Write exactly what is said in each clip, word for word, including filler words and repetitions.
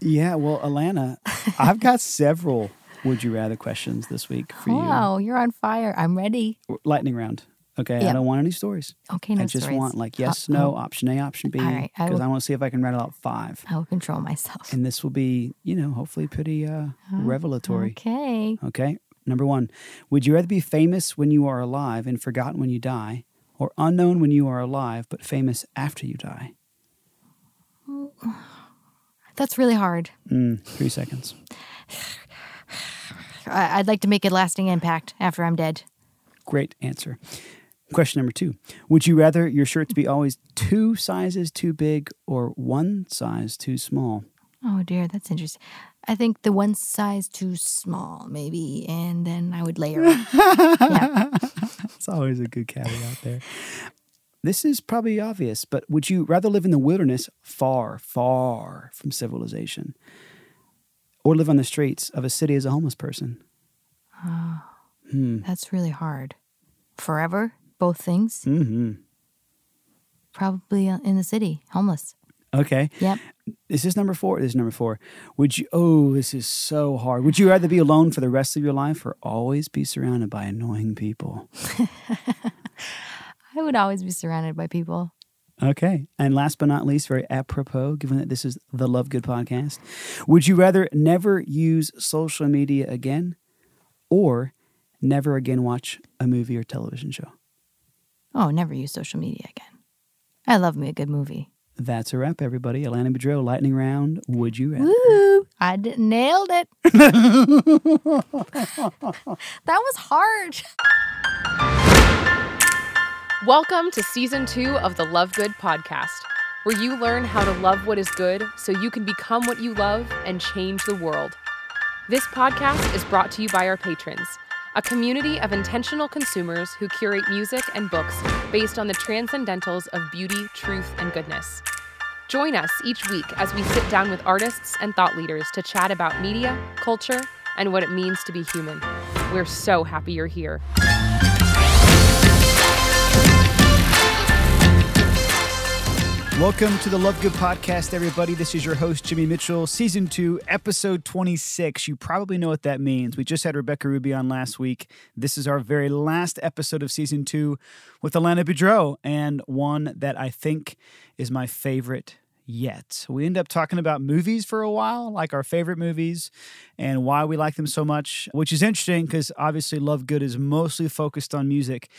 Yeah, well, Alanna, I've got several would you rather questions this week for wow, you. Wow, you're on fire. I'm ready. Lightning round. Okay, yep. I don't want any stories. Okay, no stories. I just stories. want like yes, uh, no, option A, option B, because I, I want to see if I can rattle out five. I will control myself. And this will be, you know, hopefully pretty uh, uh, revelatory. Okay. Okay, number one, would you rather be famous when you are alive and forgotten when you die, or unknown when you are alive but famous after you die? That's really hard. Mm, three seconds. I'd like to make a lasting impact after I'm dead. Great answer. Question number two. Would you rather your shirt to be always two sizes too big or one size too small? Oh, dear. That's interesting. I think the one size too small, maybe, and then I would layer it. Yeah. It's always a good caveat there. This is probably obvious, but would you rather live in the wilderness far, far from civilization or live on the streets of a city as a homeless person? Oh, hmm. That's really hard. Forever? Both things? Mm-hmm. Probably in the city, homeless. Okay. Yep. Is this number four? This is number four. Would you, oh, this is so hard. Would you rather be alone for the rest of your life or always be surrounded by annoying people? I would always be surrounded by people. Okay. And last but not least, very apropos, given that this is the Love Good Podcast, would you rather never use social media again or never again watch a movie or television show? Oh, never use social media again. I love me a good movie. That's a wrap, everybody. Alanna Boudreau, lightning round. Would you rather? Woo! I d- nailed it. That was hard. Welcome to Season two of the Love Good Podcast, where you learn how to love what is good so you can become what you love and change the world. This podcast is brought to you by our patrons, a community of intentional consumers who curate music and books based on the transcendentals of beauty, truth, and goodness. Join us each week as we sit down with artists and thought leaders to chat about media, culture, and what it means to be human. We're so happy you're here. Welcome to the Love Good Podcast, everybody. This is your host, Jimmy Mitchell, Season two, Episode twenty-six. You probably know what that means. We just had Rebecca Ruby on last week. This is our very last episode of Season two with Alanna Boudreau, and one that I think is my favorite yet. We end up talking about movies for a while, like our favorite movies and why we like them so much, which is interesting because obviously Love Good is mostly focused on music.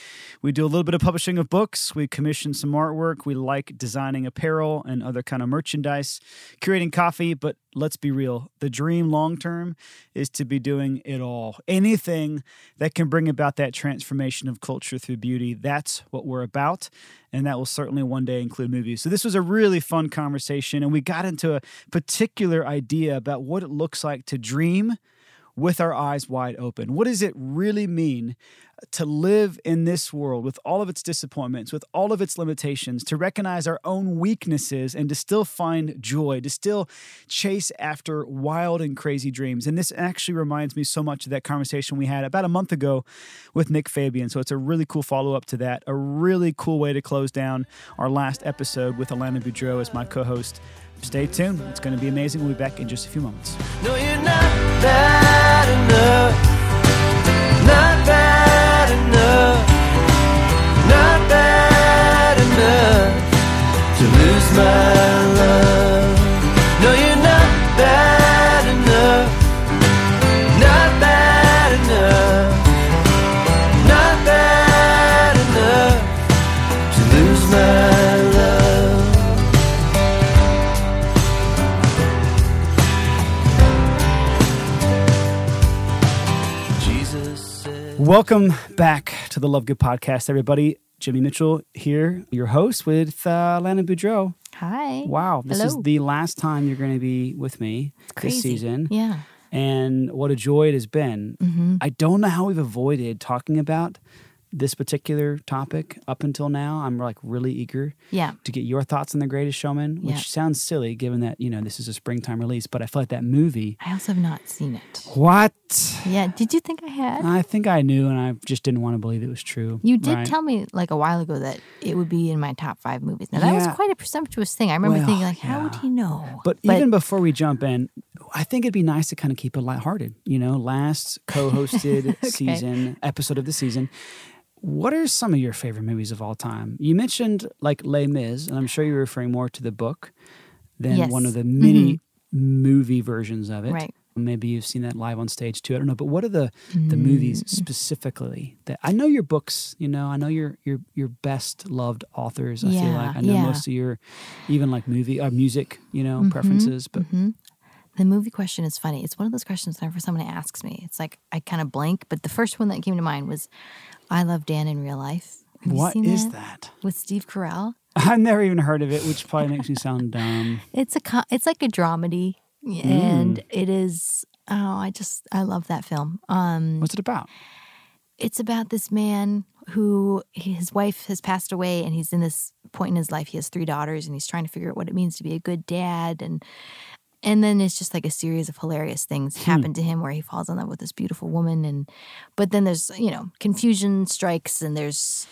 We do a little bit of publishing of books. We commission some artwork. We like designing apparel and other kind of merchandise, curating coffee. But let's be real. The dream long term is to be doing it all. Anything that can bring about that transformation of culture through beauty. That's what we're about. And that will certainly one day include movies. So this was a really fun conversation, and we got into a particular idea about what it looks like to dream with our eyes wide open. What does it really mean to live in this world with all of its disappointments, with all of its limitations, to recognize our own weaknesses and to still find joy, to still chase after wild and crazy dreams? And this actually reminds me so much of that conversation we had about a month ago with Nick Fabian. So it's a really cool follow-up to that, a really cool way to close down our last episode with Alanna Boudreau as my co-host. Stay tuned. It's going to be amazing. We'll be back in just a few moments. No, you're not bad enough. Not bad enough. Not bad enough to lose my love. No, you're not bad enough. Not bad enough. Not bad enough to lose my love. Welcome back to the Love Good Podcast, everybody. Jimmy Mitchell here, your host with uh, Alanna Boudreau. Hi. Wow. This Hello. Is the last time you're going to be with me this season. Yeah. And what a joy it has been. Mm-hmm. I don't know how we've avoided talking about this particular topic up until now. I'm like really eager yeah. to get your thoughts on The Greatest Showman, which yeah. sounds silly given that, you know, this is a springtime release, but I feel like that movie. I also have not seen it. What? Yeah. Did you think I had? I think I knew, and I just didn't want to believe it was true. You did right? tell me like a while ago that it would be in my top five movies. Now that yeah. was quite a presumptuous thing. I remember well, thinking like, how yeah. would he know? But, but even before we jump in, I think it'd be nice to kind of keep it lighthearted, you know, last co-hosted okay. season, episode of the season. What are some of your favorite movies of all time? You mentioned like Les Mis, and I'm sure you're referring more to the book than yes. one of the many mm-hmm. movie versions of it. Right. Maybe you've seen that live on stage too. I don't know, but what are the, mm. the movies specifically that I know your books? You know, I know your your your best loved authors. I yeah, feel like I know yeah. most of your even like movie or music, you know, mm-hmm, preferences. But mm-hmm. the movie question is funny. It's one of those questions whenever someone asks me, it's like I kind of blank. But the first one that came to mind was. I love Dan in Real Life. Have what you seen is that? that? With Steve Carell. I've never even heard of it, which probably makes me sound dumb. It's a co- it's like a dramedy, mm. and it is. Oh, I just I love that film. Um, What's it about? It's about this man who his wife has passed away, and he's in this point in his life. He has three daughters, and he's trying to figure out what it means to be a good dad, and and then it's just like a series of hilarious things hmm. happen to him where he falls in love with this beautiful woman, and but then there's, you know, confusion strikes, and there's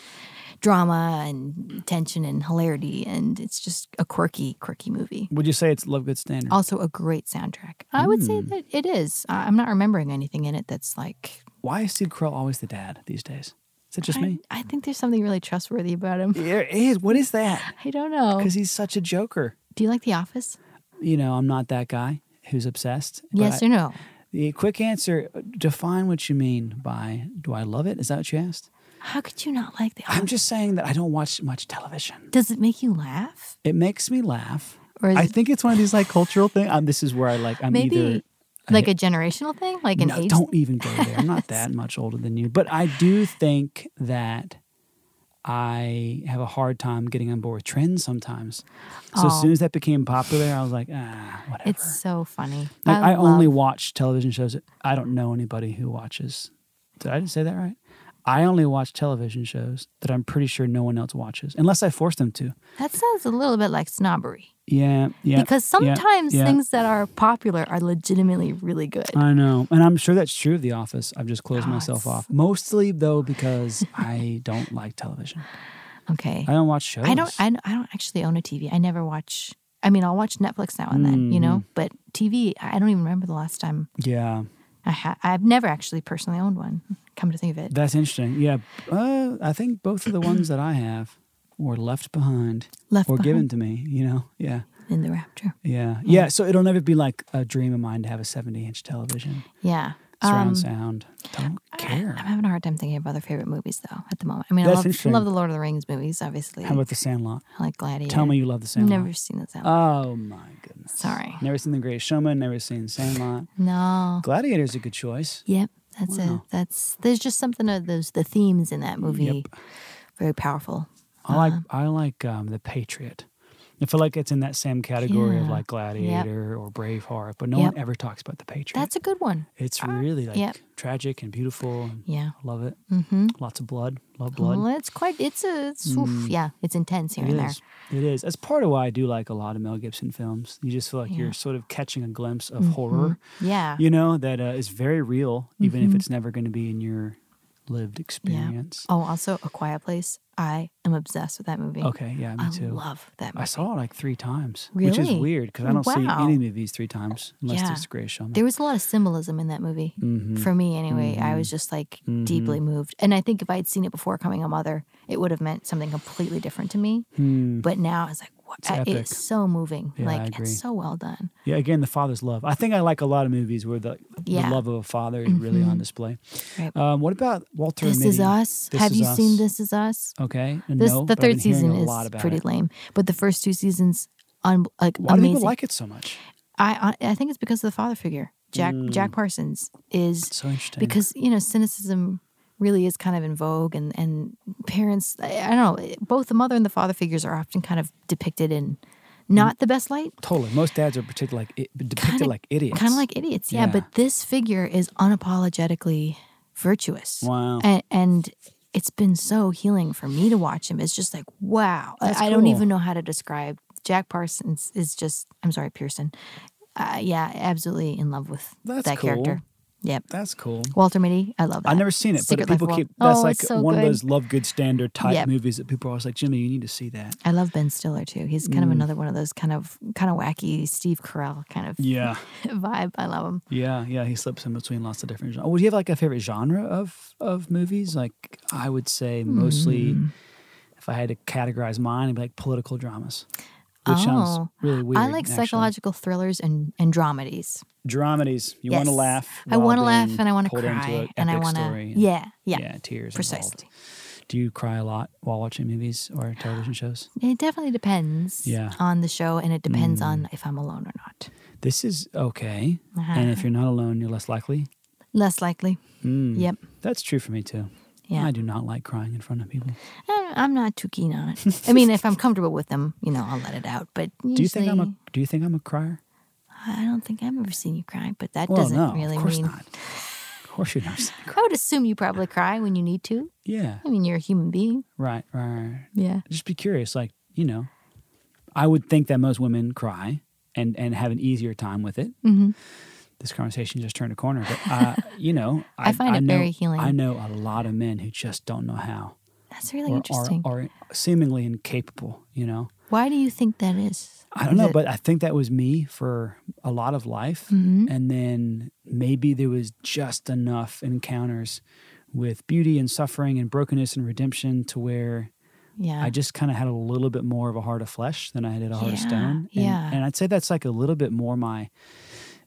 drama and tension and hilarity, and it's just a quirky, quirky movie. Would you say it's Love Good Standard? Also a great soundtrack. Mm. I would say that it is. I'm not remembering anything in it that's like... Why is Steve Carell always the dad these days? Is it just I, me? I think there's something really trustworthy about him. There is. What is that? I don't know. Because he's such a joker. Do you like The Office? You know, I'm not that guy who's obsessed. Yes or no? The quick answer, define what you mean by, do I love it? Is that what you asked? How could you not like The Office? I'm just saying that I don't watch much television. Does it make you laugh? It makes me laugh. Or I it... think it's one of these like cultural things. Um, this is where I like, I'm Maybe either... like I, a generational thing? Like an no, age? Don't even go there. I'm not that much older than you. But I do think that... I have a hard time getting on board with trends sometimes. So oh. as soon as that became popular, I was like, ah, whatever. It's so funny. Like, I, I only watch television shows. That, I don't know anybody who watches. Did I say that right? I only watch television shows that I'm pretty sure no one else watches, unless I force them to. That sounds a little bit like snobbery. Yeah, yeah. Because sometimes yeah, yeah. things that are popular are legitimately really good. I know. And I'm sure that's true of The Office. I've just closed oh, myself it's... off. Mostly, though, because I don't like television. Okay. I don't watch shows. I don't, I don't I don't actually own a T V. I never watch... I mean, I'll watch Netflix now and then, mm. you know? But T V, I don't even remember the last time. Yeah. I ha- I've never actually personally owned one, come to think of it. That's interesting. Yeah. Uh, I think both of the ones that I have... Or left behind. Left or behind. Given to me, you know? Yeah. In the rapture. Yeah. Yeah, so it'll never be like a dream of mine to have a seventy-inch television. Yeah. Surround um, sound. Don't care. I, I'm having a hard time thinking of other favorite movies, though, at the moment. I mean, That's I love, interesting. love the Lord of the Rings movies, obviously. How about The Sandlot? I like Gladiator. Tell me you love The Sandlot. Never seen The Sandlot. Oh, my goodness. Sorry. Never seen The Greatest Showman, never seen Sandlot. No. Gladiator's a good choice. Yep. That's wow. it. That's, there's just something of those, the themes in that movie. Yep. Very powerful. I like uh-huh. I like um, The Patriot. I feel like it's in that same category yeah. of like Gladiator yep. or Braveheart, but no yep. one ever talks about The Patriot. That's a good one. It's uh, really like yep. tragic and beautiful. And yeah, love it. Mm-hmm. Lots of blood. Love blood. Well, it's quite. It's a. It's, mm. oof, yeah, it's intense here it and is. there. It is. That's part of why I do like a lot of Mel Gibson films. You just feel like yeah. you're sort of catching a glimpse of mm-hmm. horror. Yeah, you know that uh, is very real, even mm-hmm. if it's never going to be in your lived experience. Yeah. Oh, also A Quiet Place. I am obsessed with that movie. Okay, yeah, me I too. I love that movie. I saw it like three times, really? Which is weird because I don't wow. see any movies three times unless yeah. it's a Greatest Showman. There was a lot of symbolism in that movie, mm-hmm. for me anyway. Mm-hmm. I was just like mm-hmm. deeply moved. And I think if I had seen it before Becoming a Mother, it would have meant something completely different to me. Mm. But now it's like, what? It's, I, it's so moving. Yeah, like, it's so well done. Yeah, again, the father's love. I think I like a lot of movies where the, yeah. the love of a father is mm-hmm. really on display. Right. Um, what about Walter Mitty? This Is Us? This have is you us. seen This Is Us? Okay. Okay. This, no, the third season is pretty it. lame, but the first two seasons, un, like why amazing. do people like it so much? I I think it's because of the father figure, Jack mm. Jack Parsons is That's so interesting because you know cynicism really is kind of in vogue, and and parents I, I don't know both the mother and the father figures are often kind of depicted in not mm. the best light. Totally, most dads are particularly like it, depicted kinda, like idiots, kind of like idiots. Yeah, yeah, but this figure is unapologetically virtuous. Wow, and. and it's been so healing for me to watch him. It's just like, wow. That's I, cool. I don't even know how to describe. Jack Pearson is just, I'm sorry, Pearson. Uh, yeah, absolutely in love with that's that cool. character. Yep. That's cool. Walter Mitty, I love that. I've never seen it, Secret but people Life keep, Wal- that's oh, like so one good. of those Love Good Standard type yep. movies that people are always like, Jimmy, you need to see that. I love Ben Stiller too. He's kind mm. of another one of those kind of kind of wacky Steve Carell kind of yeah. vibe. I love him. Yeah, yeah. He slips in between lots of different genres. Would you have like a favorite genre of, of movies? Like I would say mostly, mm. if I had to categorize mine, it'd be like political dramas. Which sounds really weird. I like actually. psychological thrillers and, and dramedies. Dramedies. You yes. want to laugh. I want to laugh and I want to cry. And I want to. Yeah. Yeah. Yeah. Tears. Precisely. Involved. Do you cry a lot while watching movies or television shows? It definitely depends yeah. on the show, and it depends mm. on if I'm alone or not. This is okay. Uh-huh. And if you're not alone, you're less likely? Less likely. Mm. Yep. That's true for me too. Yeah. I do not like crying in front of people. I'm not too keen on it. I mean, if I'm comfortable with them, you know, I'll let it out. But usually, do you think I'm a Do you think I'm a crier? I don't think I've ever seen you cry, but that well, doesn't no, really of course mean. Not. Of course you've never seen me cry. I would assume you probably cry when you need to. Yeah. I mean, you're a human being. Right. Right. right. Yeah. Just be curious, like you know, I would think that most women cry and and have an easier time with it. Mm-hmm. This conversation just turned a corner, but uh, you know, I, I find I it know, very healing. I know a lot of men who just don't know how. That's really or, interesting. Are, are seemingly incapable, you know. Why do you think that is? I don't is know, it... but I think that was me for a lot of life, mm-hmm. and then maybe there was just enough encounters with beauty and suffering and brokenness and redemption to where yeah. I just kind of had a little bit more of a heart of flesh than I did a heart yeah. of stone. And, yeah, and I'd say that's like a little bit more my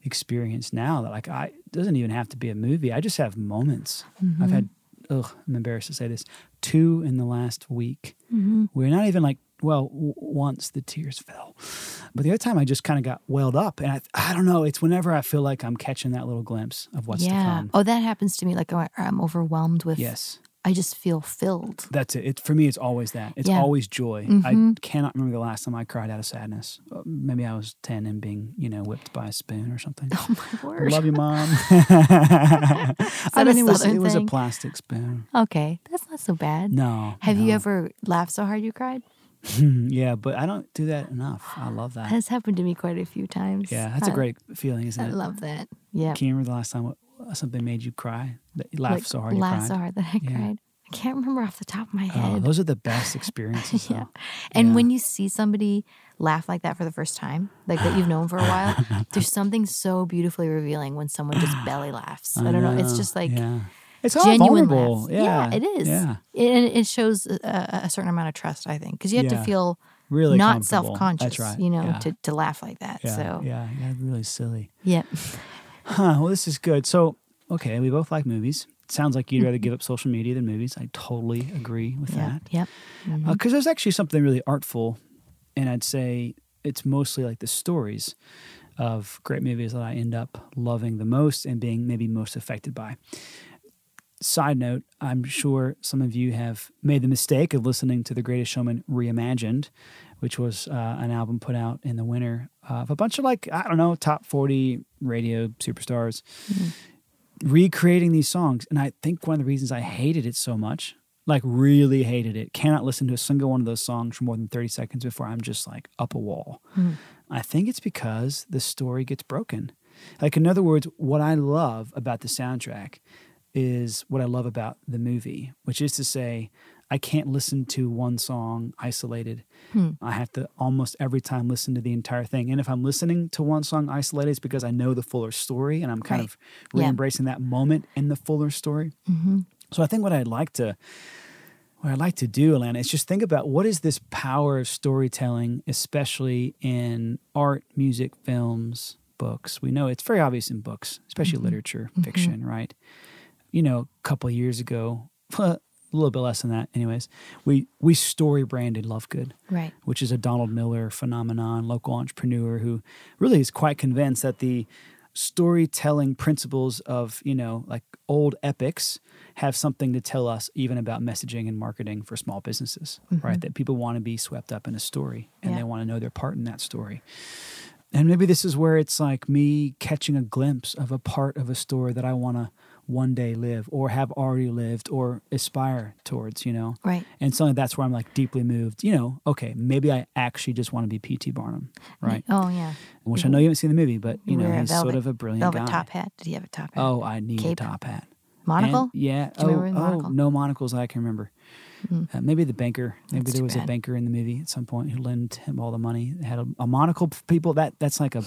experience now. That like I it doesn't even have to be a movie. I just have moments. Mm-hmm. I've had. Ugh, I'm embarrassed to say this, two in the last week. Mm-hmm. We're not even like, well, w- once the tears fell. But the other time I just kind of got welled up. And I I don't know, it's whenever I feel like I'm catching that little glimpse of what's yeah. to come. Oh, that happens to me. Like I'm overwhelmed with, yes. I just feel filled. That's it. It for me, it's always that. It's yeah. always joy. Mm-hmm. I cannot remember the last time I cried out of sadness. Maybe I was ten and being, you know, whipped by a spoon or something. Oh, my word. Love you, Mom. I mean, it was, it was a plastic spoon. Okay. That's not so bad. No. Have no. you ever laughed so hard you cried? Yeah, but I don't do that enough. I love that. That's happened to me quite a few times. Yeah, that's I, a great feeling, isn't I it? I love that. Yeah. Can you remember the last time something made you cry? That you laughed like, so hard you laughed cried. so hard that I yeah. cried. I can't remember off the top of my head. Oh, those are the best experiences. yeah. And yeah. when you see somebody laugh like that for the first time, like that you've known for a while, there's something so beautifully revealing when someone just belly laughs. I, I don't know. know. It's just like yeah. it's all genuine vulnerable. Laughs. Yeah. yeah, it is. Yeah. It, it shows a, a certain amount of trust, I think, because you have yeah. to feel really not self-conscious, right. you know, yeah. to, to laugh like that. Yeah. So yeah, yeah, really silly. Yep. Yeah. Huh, well, this is good. So, okay, we both like movies. It sounds like you'd rather give up social media than movies. I totally agree with yeah, that. Yep. Because mm-hmm. uh, there's actually something really artful, and I'd say it's mostly like the stories of great movies that I end up loving the most and being maybe most affected by. Side note, I'm sure some of you have made the mistake of listening to The Greatest Showman Reimagined, which was uh, an album put out in the winter uh, of a bunch of like, I don't know, top forty radio superstars mm-hmm. recreating these songs. And I think one of the reasons I hated it so much, like really hated it, cannot listen to a single one of those songs for more than thirty seconds before I'm just like up a wall. Mm-hmm. I think it's because the story gets broken. Like in other words, what I love about the soundtrack is what I love about the movie, which is to say, I can't listen to one song isolated. Hmm. I have to almost every time listen to the entire thing. And if I'm listening to one song isolated, it's because I know the fuller story and I'm kind right. of re-embracing yeah. that moment in the fuller story. Mm-hmm. So I think what I'd like to what I'd like to do, Alanna, is just think about what is this power of storytelling, especially in art, music, films, books. We know it's very obvious in books, especially mm-hmm. literature, mm-hmm. fiction, right? You know, a couple of years ago, a little bit less than that anyways, we we story branded Love Good, right? Which is a Donald Miller phenomenon, local entrepreneur who really is quite convinced that the storytelling principles of, you know, like old epics have something to tell us even about messaging and marketing for small businesses, mm-hmm. right? That people want to be swept up in a story and yeah. they want to know their part in that story. And maybe this is where it's like me catching a glimpse of a part of a story that I want to one day live or have already lived or aspire towards, you know? Right. And suddenly that's where I'm like deeply moved, you know, okay, maybe I actually just want to be P T. Barnum, right? Oh, yeah. Which I know you haven't seen the movie, but, you know, We're he's velvet, sort of a brilliant velvet guy. Velvet top hat. Did he have a top hat? Oh, I need Cape. a top hat. Monocle? And, yeah. Do you oh, oh monocle? No monocles I can remember. Mm-hmm. Uh, maybe the banker. Maybe that's there was bad. a banker in the movie at some point who lent him all the money. Had a, a monocle. People, that that's like a...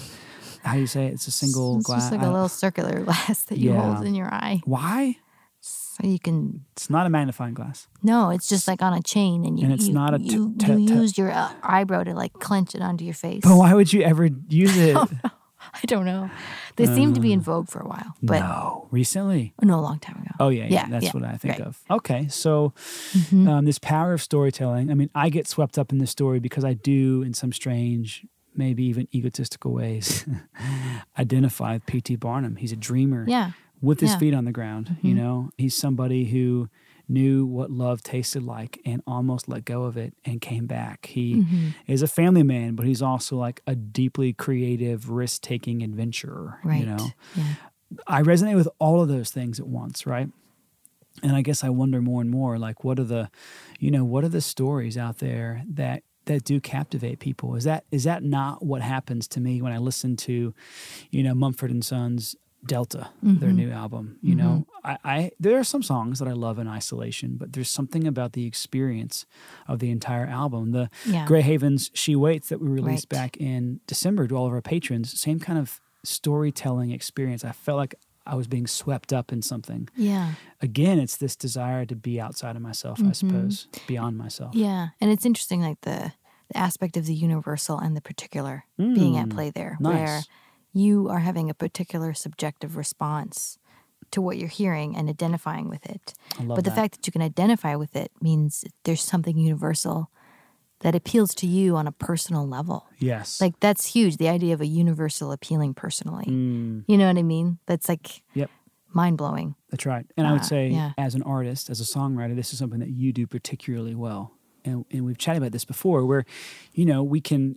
How do you say it? It's a single glass. It's just like a little circular glass that you yeah. hold in your eye. Why? So you can... It's not a magnifying glass. No, it's just like on a chain. And, you, and it's you, not a... T- you, t- you t- use your uh, eyebrow to like clench it onto your face. But why would you ever use it? I don't know. I don't know. They uh, seem to be in vogue for a while. But no. Recently? No, a long time ago. Oh, yeah. yeah, yeah that's yeah, what I think right. of. Okay. So mm-hmm. um, this power of storytelling. I mean, I get swept up in this story because I do in some strange... maybe even egotistical ways, identify P T. Barnum. He's a dreamer yeah. with his yeah. feet on the ground, mm-hmm. you know? He's somebody who knew what love tasted like and almost let go of it and came back. He mm-hmm. is a family man, but he's also like a deeply creative, risk-taking adventurer, right. you know? Yeah. I resonate with all of those things at once, right? And I guess I wonder more and more, like, what are the, you know, what are the stories out there that that do captivate people? Is that is that not what happens to me when I listen to, you know, Mumford and Sons, Delta, mm-hmm. their new album? You mm-hmm. know, I, I there are some songs that I love in isolation, but there's something about the experience of the entire album. The yeah. Grey Havens, She Waits that we released right. back in December to all of our patrons, same kind of storytelling experience. I felt like I was being swept up in something. Yeah. Again, it's this desire to be outside of myself, mm-hmm. I suppose, beyond myself. Yeah. And it's interesting, like the, the aspect of the universal and the particular mm, being at play there, nice. Where you are having a particular subjective response to what you're hearing and identifying with it. I love but the that. fact that you can identify with it means there's something universal that appeals to you on a personal level. Yes. Like, that's huge, the idea of a universal appealing personally. Mm. You know what I mean? That's, like, yep. mind-blowing. That's right. And uh, I would say, yeah. as an artist, as a songwriter, this is something that you do particularly well. And, and we've chatted about this before, where, you know, we can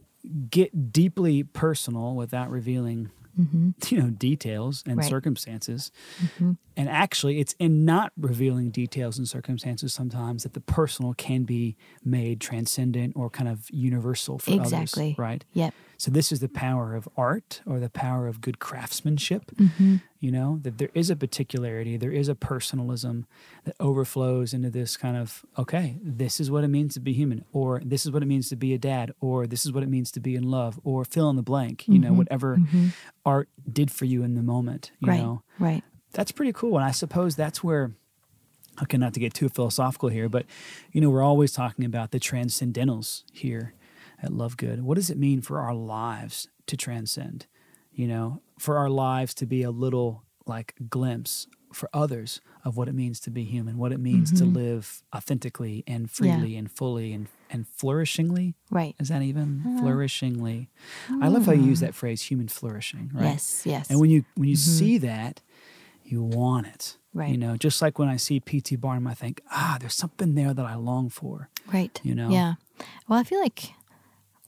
get deeply personal without revealing... Mm-hmm. you know, details and right. circumstances. Mm-hmm. And actually, it's in not revealing details and circumstances sometimes that the personal can be made transcendent or kind of universal for exactly. others, right? Yep. So this is the power of art or the power of good craftsmanship, mm-hmm. you know, that there is a particularity, there is a personalism that overflows into this kind of, okay, this is what it means to be human, or this is what it means to be a dad, or this is what it means to be in love, or fill in the blank, you mm-hmm. know, whatever... Mm-hmm. art did for you in the moment, you right, know? Right. That's pretty cool. And I suppose that's where, okay, not to get too philosophical here, but, you know, we're always talking about the transcendentals here at Love Good. What does it mean for our lives to transcend, you know, for our lives to be a little, like, glimpse for others of what it means to be human, what it means mm-hmm. to live authentically and freely yeah. and fully and and flourishingly. Right. Is that even? Uh, flourishingly. Mm. I love how you use that phrase, human flourishing, right? Yes, yes. And when you when you mm-hmm. see that, you want it. Right. You know, just like when I see P T. Barnum, I think, ah, there's something there that I long for. Right. You know? Yeah. Well, I feel like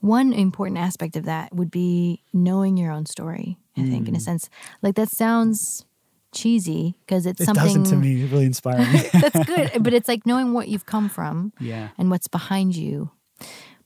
one important aspect of that would be knowing your own story, I mm. think, in a sense. Like, that sounds... cheesy because it's it something doesn't to me really inspire me. That's good, but it's like knowing what you've come from yeah. and what's behind you,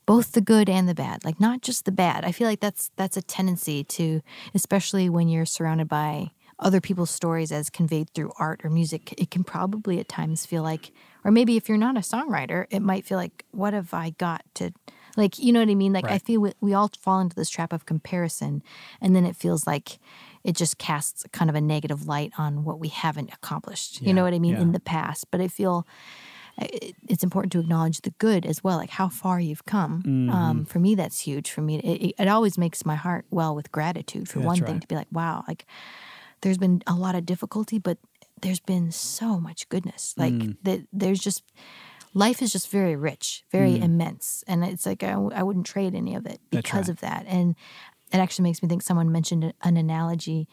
both the good and the bad, like not just the bad. I feel like that's that's a tendency to, especially when you're surrounded by other people's stories as conveyed through art or music, it can probably at times feel like, or maybe if you're not a songwriter, it might feel like, what have I got to, like, you know what I mean? Like right. I feel we, we all fall into this trap of comparison, and then it feels like it just casts kind of a negative light on what we haven't accomplished. Yeah, you know what I mean? Yeah. In the past. But I feel it, it's important to acknowledge the good as well, like how far you've come. Mm-hmm. Um, for me, that's huge. For me, it, it always makes my heart well with gratitude for that's one right. thing, to be like, wow, like there's been a lot of difficulty, but there's been so much goodness. Like mm. the, there's just, life is just very rich, very mm. immense. And it's like, I, I wouldn't trade any of it because right. of that. And it actually makes me think someone mentioned an analogy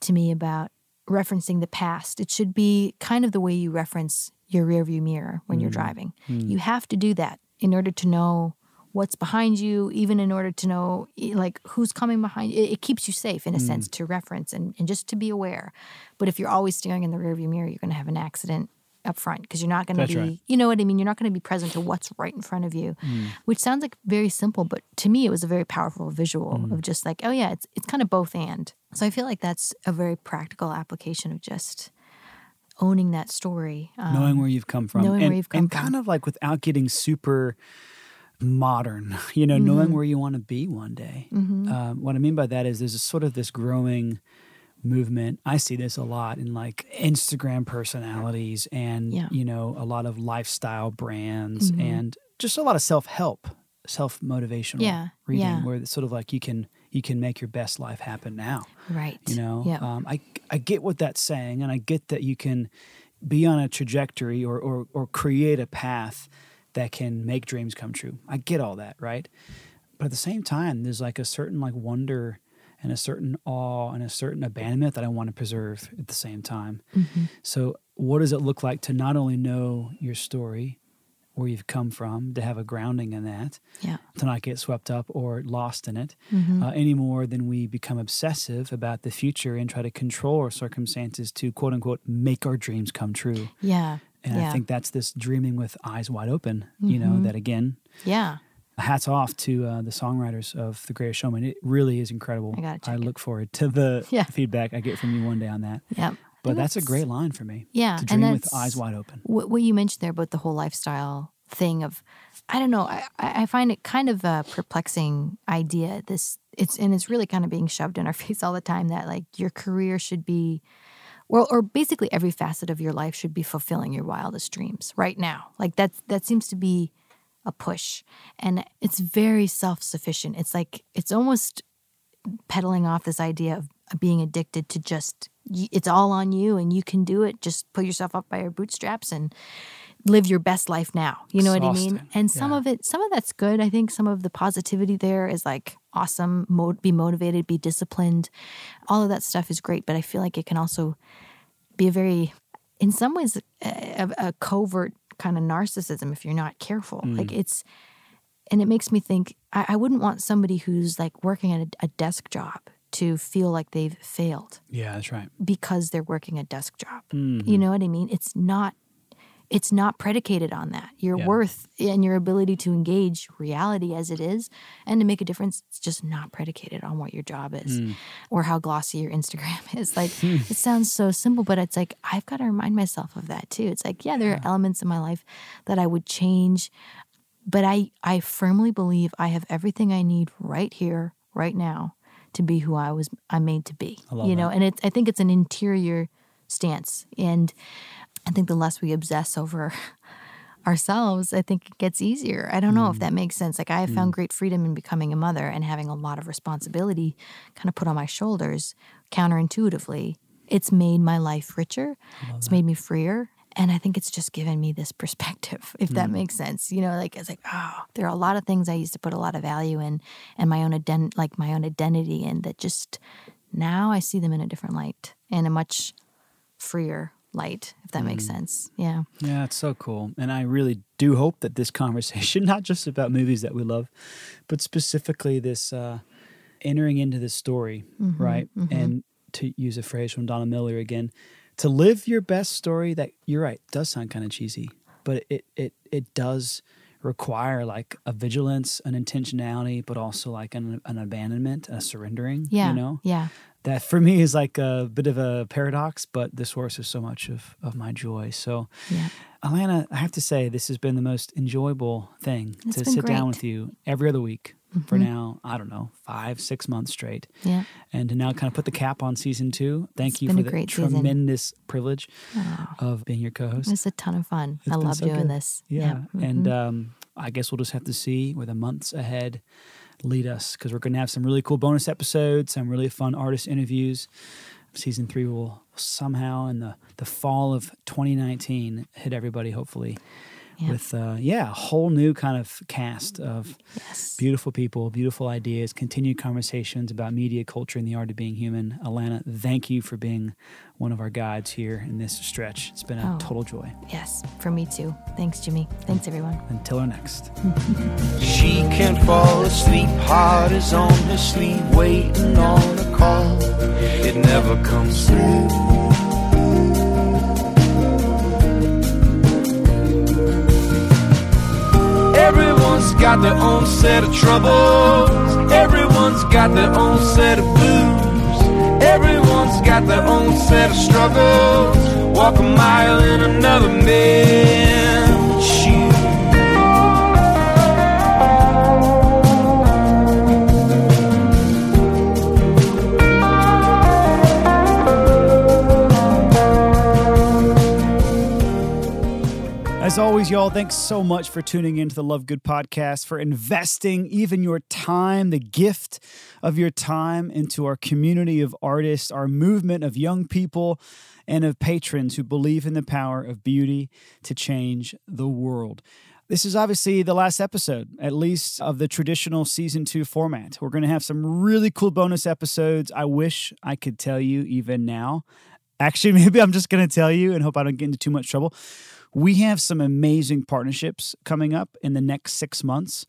to me about referencing the past. It should be kind of the way you reference your rearview mirror when mm. you're driving. Mm. You have to do that in order to know what's behind you, even in order to know, like, who's coming behind you. It, it keeps you safe, in a mm. sense, to reference and, and just to be aware. But if you're always staring in the rearview mirror, you're going to have an accident up front because you're not going to be, right. you know what I mean? You're not going to be present to what's right in front of you, mm. which sounds like very simple, but to me it was a very powerful visual mm. of just like, oh yeah, it's it's kind of both and. So I feel like that's a very practical application of just owning that story. Um, knowing where you've come from. Knowing and, where you've come and from. And kind of like without getting super modern, you know, mm-hmm. knowing where you want to be one day. Mm-hmm. Um, what I mean by that is there's a sort of this growing movement. I see this a lot in like Instagram personalities and, yeah. you know, a lot of lifestyle brands mm-hmm. and just a lot of self-help, self-motivational yeah. reading yeah. where it's sort of like you can you can make your best life happen now. Right. You know, yep. um, I, I get what that's saying, and I get that you can be on a trajectory or, or, or create a path that can make dreams come true. I get all that, right? But at the same time, there's like a certain like wonder and a certain awe and a certain abandonment that I want to preserve at the same time. Mm-hmm. So what does it look like to not only know your story, where you've come from, to have a grounding in that, yeah. to not get swept up or lost in it, mm-hmm. uh, any more than we become obsessive about the future and try to control our circumstances to, quote unquote, make our dreams come true. Yeah. And yeah. I think that's this dreaming with eyes wide open, mm-hmm. you know, that again, yeah. hats off to uh, the songwriters of The Greatest Showman. It really is incredible. I gotta check I look it. forward to the yeah. feedback I get from you one day on that. Yep. But that's, that's a great line for me. Yeah. To dream with eyes wide open. What, what you mentioned there about the whole lifestyle thing of, I don't know, I, I find it kind of a perplexing idea. This it's And it's really kind of being shoved in our face all the time that like your career should be, well, or basically every facet of your life should be fulfilling your wildest dreams right now. Like that's, that seems to be a push. And it's very self-sufficient. It's like, it's almost peddling off this idea of being addicted to just, it's all on you and you can do it. Just pull yourself up by your bootstraps and live your best life now. You know Exhausting. What I mean? And some yeah. of it, some of that's good. I think some of the positivity there is like awesome, mo- be motivated, be disciplined. All of that stuff is great, but I feel like it can also be a very, in some ways, a, a covert kind of narcissism if you're not careful. Mm. Like it's, and it makes me think, I, I wouldn't want somebody who's like working at a, a desk job to feel like they've failed. Yeah, that's right. Because they're working a desk job. Mm-hmm. You know what I mean? It's not it's not predicated on that. Your yeah. worth and your ability to engage reality as it is and to make a difference, it's just not predicated on what your job is mm. or how glossy your Instagram is. Like it sounds so simple, but it's like I've got to remind myself of that too. It's like, yeah, there yeah. are elements in my life that I would change, but I I firmly believe I have everything I need right here, right now, to be who I was, I'm made to be, you know, that. And it, I think it's an interior stance. And I think the less we obsess over ourselves, I think it gets easier. I don't know mm. if that makes sense. Like I have mm. found great freedom in becoming a mother and having a lot of responsibility kind of put on my shoulders counterintuitively. It's made my life richer. It's that. Made me freer. And I think it's just given me this perspective, if that mm. makes sense. You know, like it's like, oh, there are a lot of things I used to put a lot of value in, and my own ident- like my own identity in that. Just now, I see them in a different light and a much freer light, if that mm. makes sense. Yeah, yeah, it's so cool, and I really do hope that this conversation, not just about movies that we love, but specifically this uh, entering into this story, mm-hmm, right? Mm-hmm. And to use a phrase from Donald Miller again. To live your best story, that you're right, does sound kind of cheesy, but it it it does require like a vigilance, an intentionality, but also like an an abandonment, a surrendering. Yeah, you know, yeah. That for me is like a bit of a paradox, but the source is so much of, of my joy. So, yeah. Alanna, I have to say this has been the most enjoyable thing it's to sit great. down with you every other week. For mm-hmm. now, I don't know, five, six months straight. Yeah. And to now kind of put the cap on season two. Thank it's you for the tremendous season. privilege oh. of being your co-host. It was a ton of fun. It's I love so doing good. this. Yeah. yeah. Mm-hmm. And um, I guess we'll just have to see where the months ahead lead us, because we're going to have some really cool bonus episodes, some really fun artist interviews. Season three will somehow in the, the fall of twenty nineteen hit everybody, hopefully. yeah. with, uh, yeah, a whole new kind of cast of yes. beautiful people, beautiful ideas, continued conversations about media, culture, and the art of being human. Alanna, thank you for being one of our guides here in this stretch. It's been a oh, total joy. Yes, for me too. Thanks, Jimmy. Thanks, everyone. Until our next. She can't fall asleep, heart is on her sleeve, waiting on a call. It never comes through. Everyone's got their own set of troubles. Everyone's got their own set of blues. Everyone's got their own set of struggles. Walk a mile in another man's shoes. As always, y'all, thanks so much for tuning into the Love Good Podcast, for investing even your time, the gift of your time, into our community of artists, our movement of young people, and of patrons who believe in the power of beauty to change the world. This is obviously the last episode, at least, of the traditional season two format. We're going to have some really cool bonus episodes. I wish I could tell you even now. Actually, maybe I'm just going to tell you and hope I don't get into too much trouble. We have some amazing partnerships coming up in the next six months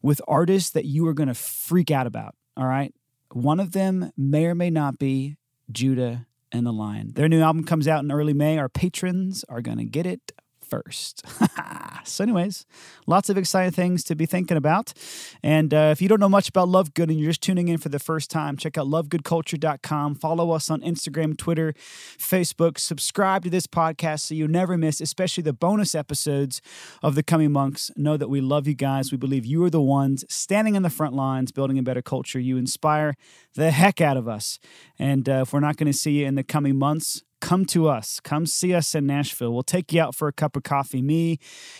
with artists that you are going to freak out about, all right? One of them may or may not be Judah and the Lion. Their new album comes out in early May. Our patrons are going to get it first. So anyways, lots of exciting things to be thinking about. And uh, if you don't know much about Love Good and you're just tuning in for the first time, check out love good culture dot com. Follow us on Instagram, Twitter, Facebook. Subscribe to this podcast so you never miss, especially the bonus episodes of the coming months. Know that we love you guys. We believe you are the ones standing in the front lines, building a better culture. You inspire the heck out of us. And uh, if we're not going to see you in the coming months, come to us. Come see us in Nashville. We'll take you out for a cup of coffee. Me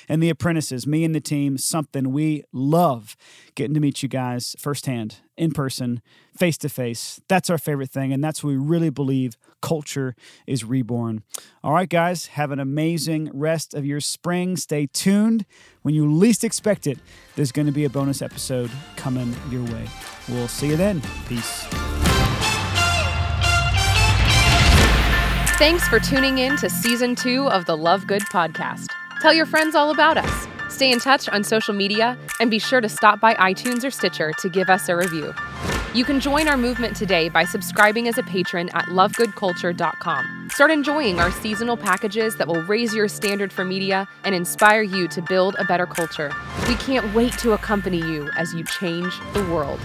and the apprentices, me and the team, something we love getting to meet you guys firsthand, in person, face-to-face. That's our favorite thing, and that's what we really believe culture is reborn. All right, guys, have an amazing rest of your spring. Stay tuned. When you least expect it, there's going to be a bonus episode coming your way. We'll see you then. Peace. Thanks for tuning in to Season two of the Love Good Podcast. Tell your friends all about us. Stay in touch on social media and be sure to stop by iTunes or Stitcher to give us a review. You can join our movement today by subscribing as a patron at love good culture dot com. Start enjoying our seasonal packages that will raise your standard for media and inspire you to build a better culture. We can't wait to accompany you as you change the world.